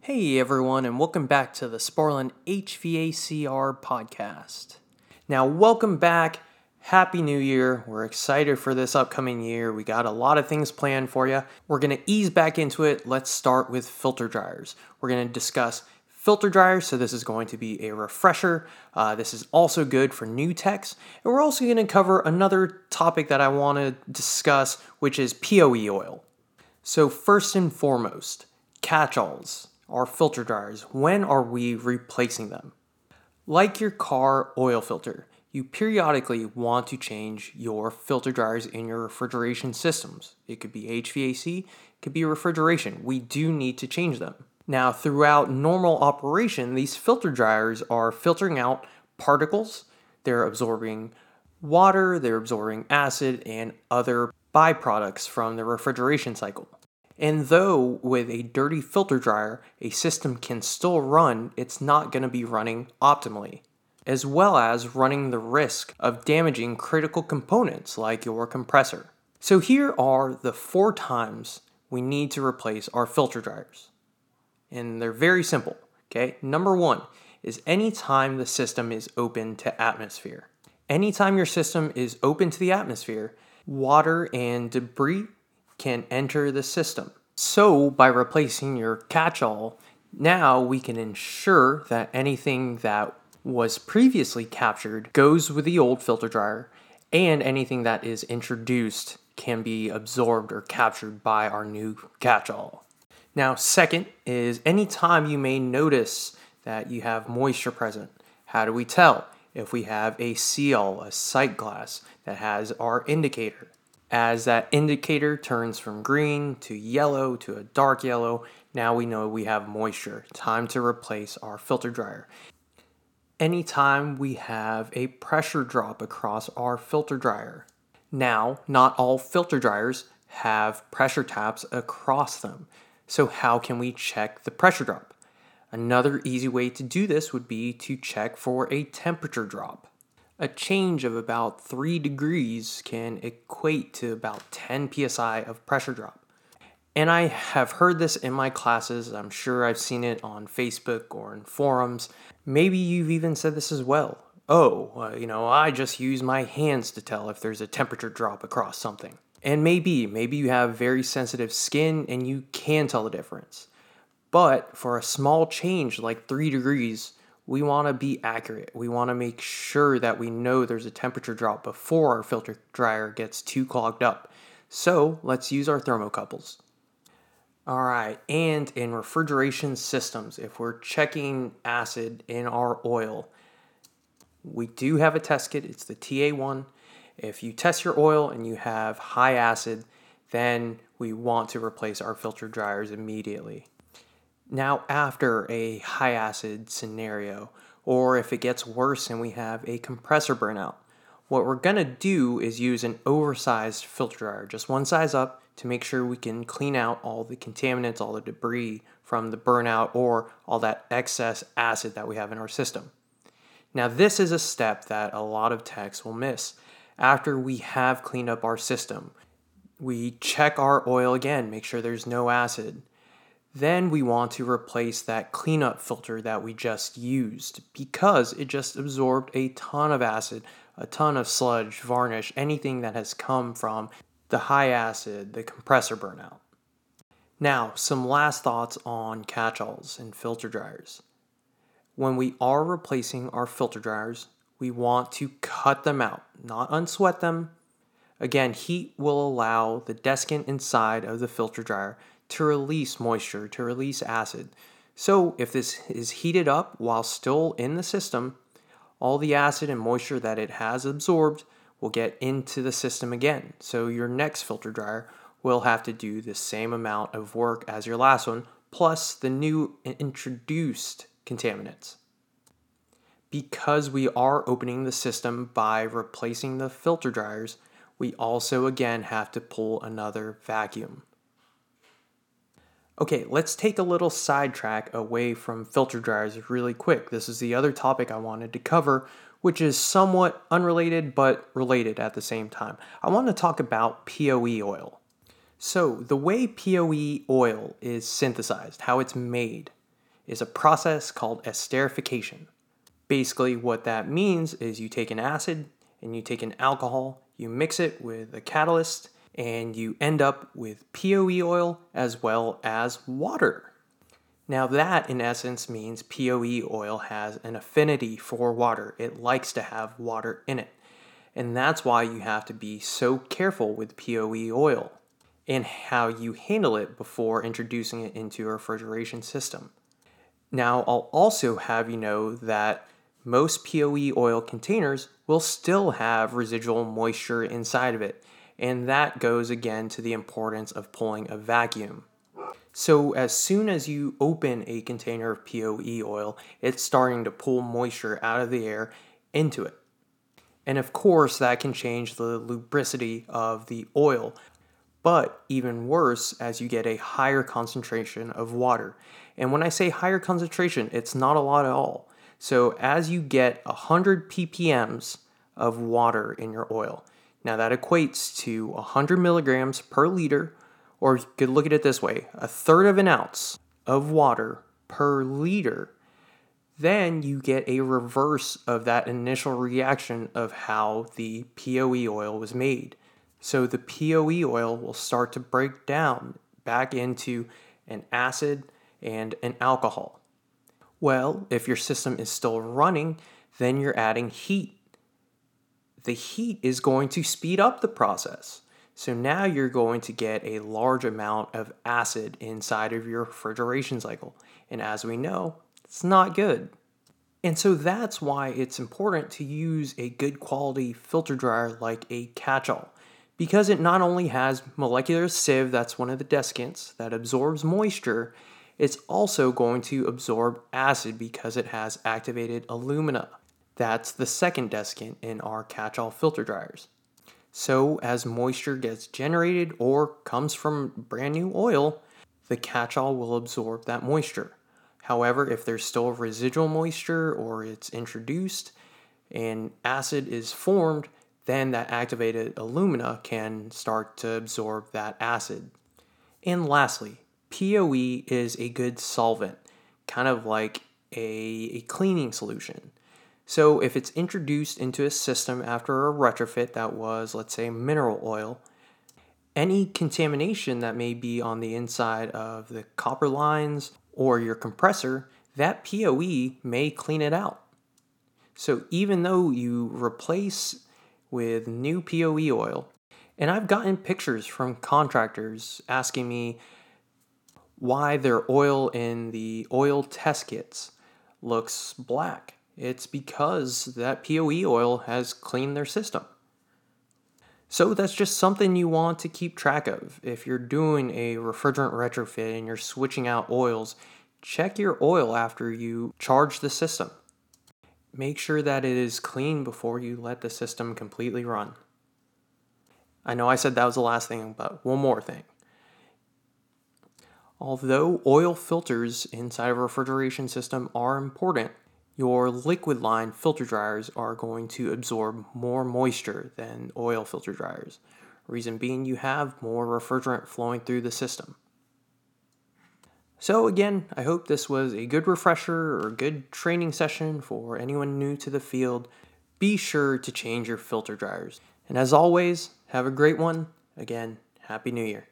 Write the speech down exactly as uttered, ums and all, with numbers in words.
Hey everyone, and welcome back to the Sporlan H V A C R podcast. Now, welcome back. Happy New Year. We're excited for this upcoming year. We got a lot of things planned for you. We're going to ease back into it. Let's start with filter dryers. We're going to discuss filter dryers, so this is going to be a refresher. Uh, this is also good for new techs. And we're also going to cover another topic that I want to discuss, which is P O E oil. So first and foremost, catch-alls are filter dryers. When are we replacing them? Like your car oil filter, you periodically want to change your filter dryers in your refrigeration systems. It could be H V A C, it could be refrigeration. We do need to change them. Now, throughout normal operation, these filter dryers are filtering out particles. They're absorbing water, they're absorbing acid, and other byproducts from the refrigeration cycle. And though with a dirty filter dryer, a system can still run, it's not going to be running optimally, as well as running the risk of damaging critical components like your compressor. So here are the four times we need to replace our filter dryers. And they're very simple, okay? Number one is anytime the system is open to atmosphere. Anytime your system is open to the atmosphere, water and debris can enter the system. So by replacing your catch-all, now we can ensure that anything that was previously captured goes with the old filter dryer, and anything that is introduced can be absorbed or captured by our new catch-all. Now, second is anytime you may notice that you have moisture present. How do we tell? If we have a seal, a sight glass that has our indicator. As that indicator turns from green to yellow to a dark yellow, now we know we have moisture. Time to replace our filter dryer. Anytime we have a pressure drop across our filter dryer. Now, not all filter dryers have pressure taps across them. So how can we check the pressure drop? Another easy way to do this would be to check for a temperature drop. A change of about three degrees can equate to about ten P S I of pressure drop. And I have heard this in my classes. I'm sure I've seen it on Facebook or in forums. Maybe you've even said this as well. Oh, uh, you know, I just use my hands to tell if there's a temperature drop across something. And maybe, maybe you have very sensitive skin and you can tell the difference. But for a small change like three degrees, we want to be accurate. We want to make sure that we know there's a temperature drop before our filter dryer gets too clogged up. So let's use our thermocouples. All right, and in refrigeration systems, if we're checking acid in our oil, we do have a test kit. It's the T A one. If you test your oil and you have high acid, then we want to replace our filter dryers immediately. Now, after a high acid scenario, or if it gets worse and we have a compressor burnout, what we're going to do is use an oversized filter dryer, just one size up, to make sure we can clean out all the contaminants, all the debris from the burnout, or all that excess acid that we have in our system. Now, this is a step that a lot of techs will miss. After we have cleaned up our system, we check our oil again, make sure there's no acid. Then we want to replace that cleanup filter that we just used because it just absorbed a ton of acid, a ton of sludge, varnish, anything that has come from the high acid, the compressor burnout. Now, some last thoughts on catch-alls and filter dryers. When we are replacing our filter dryers, we want to cut them out, not unsweat them. Again, heat will allow the desiccant inside of the filter dryer to release moisture, to release acid. So if this is heated up while still in the system, all the acid and moisture that it has absorbed will get into the system again. So your next filter dryer will have to do the same amount of work as your last one, plus the new introduced contaminants. Because we are opening the system by replacing the filter dryers, we also again have to pull another vacuum. Okay, let's take a little sidetrack away from filter dryers really quick. This is the other topic I wanted to cover, which is somewhat unrelated but related at the same time. I want to talk about P O E oil. So the way P O E oil is synthesized, how it's made, is a process called esterification. Basically what that means is you take an acid and you take an alcohol, you mix it with a catalyst, and you end up with P O E oil as well as water. Now that in essence means P O E oil has an affinity for water. It likes to have water in it. And that's why you have to be so careful with P O E oil and how you handle it before introducing it into your refrigeration system. Now, I'll also have you know that most P O E oil containers will still have residual moisture inside of it, and that goes again to the importance of pulling a vacuum. So as soon as you open a container of P O E oil, it's starting to pull moisture out of the air into it. And of course, that can change the lubricity of the oil. But even worse, as you get a higher concentration of water. And when I say higher concentration, it's not a lot at all. So as you get one hundred p p m's of water in your oil, now that equates to one hundred milligrams per liter, or you could look at it this way, a third of an ounce of water per liter, then you get a reverse of that initial reaction of how the P O E oil was made. So the P O E oil will start to break down back into an acid and an alcohol. Well, if your system is still running, then you're adding heat. The heat is going to speed up the process. So now you're going to get a large amount of acid inside of your refrigeration cycle. And as we know, it's not good. And so that's why it's important to use a good quality filter dryer like a catch-all, because it not only has molecular sieve, that's one of the desiccants, that absorbs moisture, it's also going to absorb acid because it has activated alumina. That's the second desiccant in our catch-all filter dryers. So as moisture gets generated or comes from brand new oil, the catch-all will absorb that moisture. However, if there's still residual moisture or it's introduced and acid is formed, then that activated alumina can start to absorb that acid. And lastly, P O E is a good solvent, kind of like a, a cleaning solution. So if it's introduced into a system after a retrofit that was, let's say, mineral oil, any contamination that may be on the inside of the copper lines or your compressor, that P O E may clean it out. So even though you replace with new P O E oil. And I've gotten pictures from contractors asking me why their oil in the oil test kits looks black. It's because that P O E oil has cleaned their system. So that's just something you want to keep track of. If you're doing a refrigerant retrofit and you're switching out oils, check your oil after you charge the system. Make sure that it is clean before you let the system completely run. I know I said that was the last thing, but one more thing. Although oil filters inside of a refrigeration system are important, your liquid line filter dryers are going to absorb more moisture than oil filter dryers. Reason being, you have more refrigerant flowing through the system. So again, I hope this was a good refresher or good training session for anyone new to the field. Be sure to change your filter dryers. And as always, have a great one. Again, Happy New Year.